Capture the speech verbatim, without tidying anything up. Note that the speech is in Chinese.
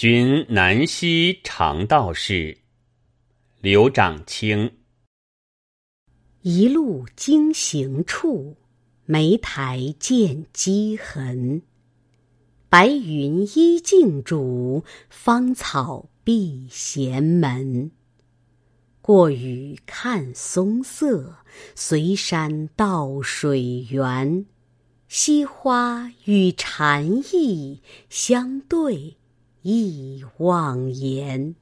寻南溪常道士刘长卿。一路经行处，莓苔见积痕。白云依镜渚，芳草闭闲门。过雨看松色，随山到水源。惜花与禅意，相对忆忘言。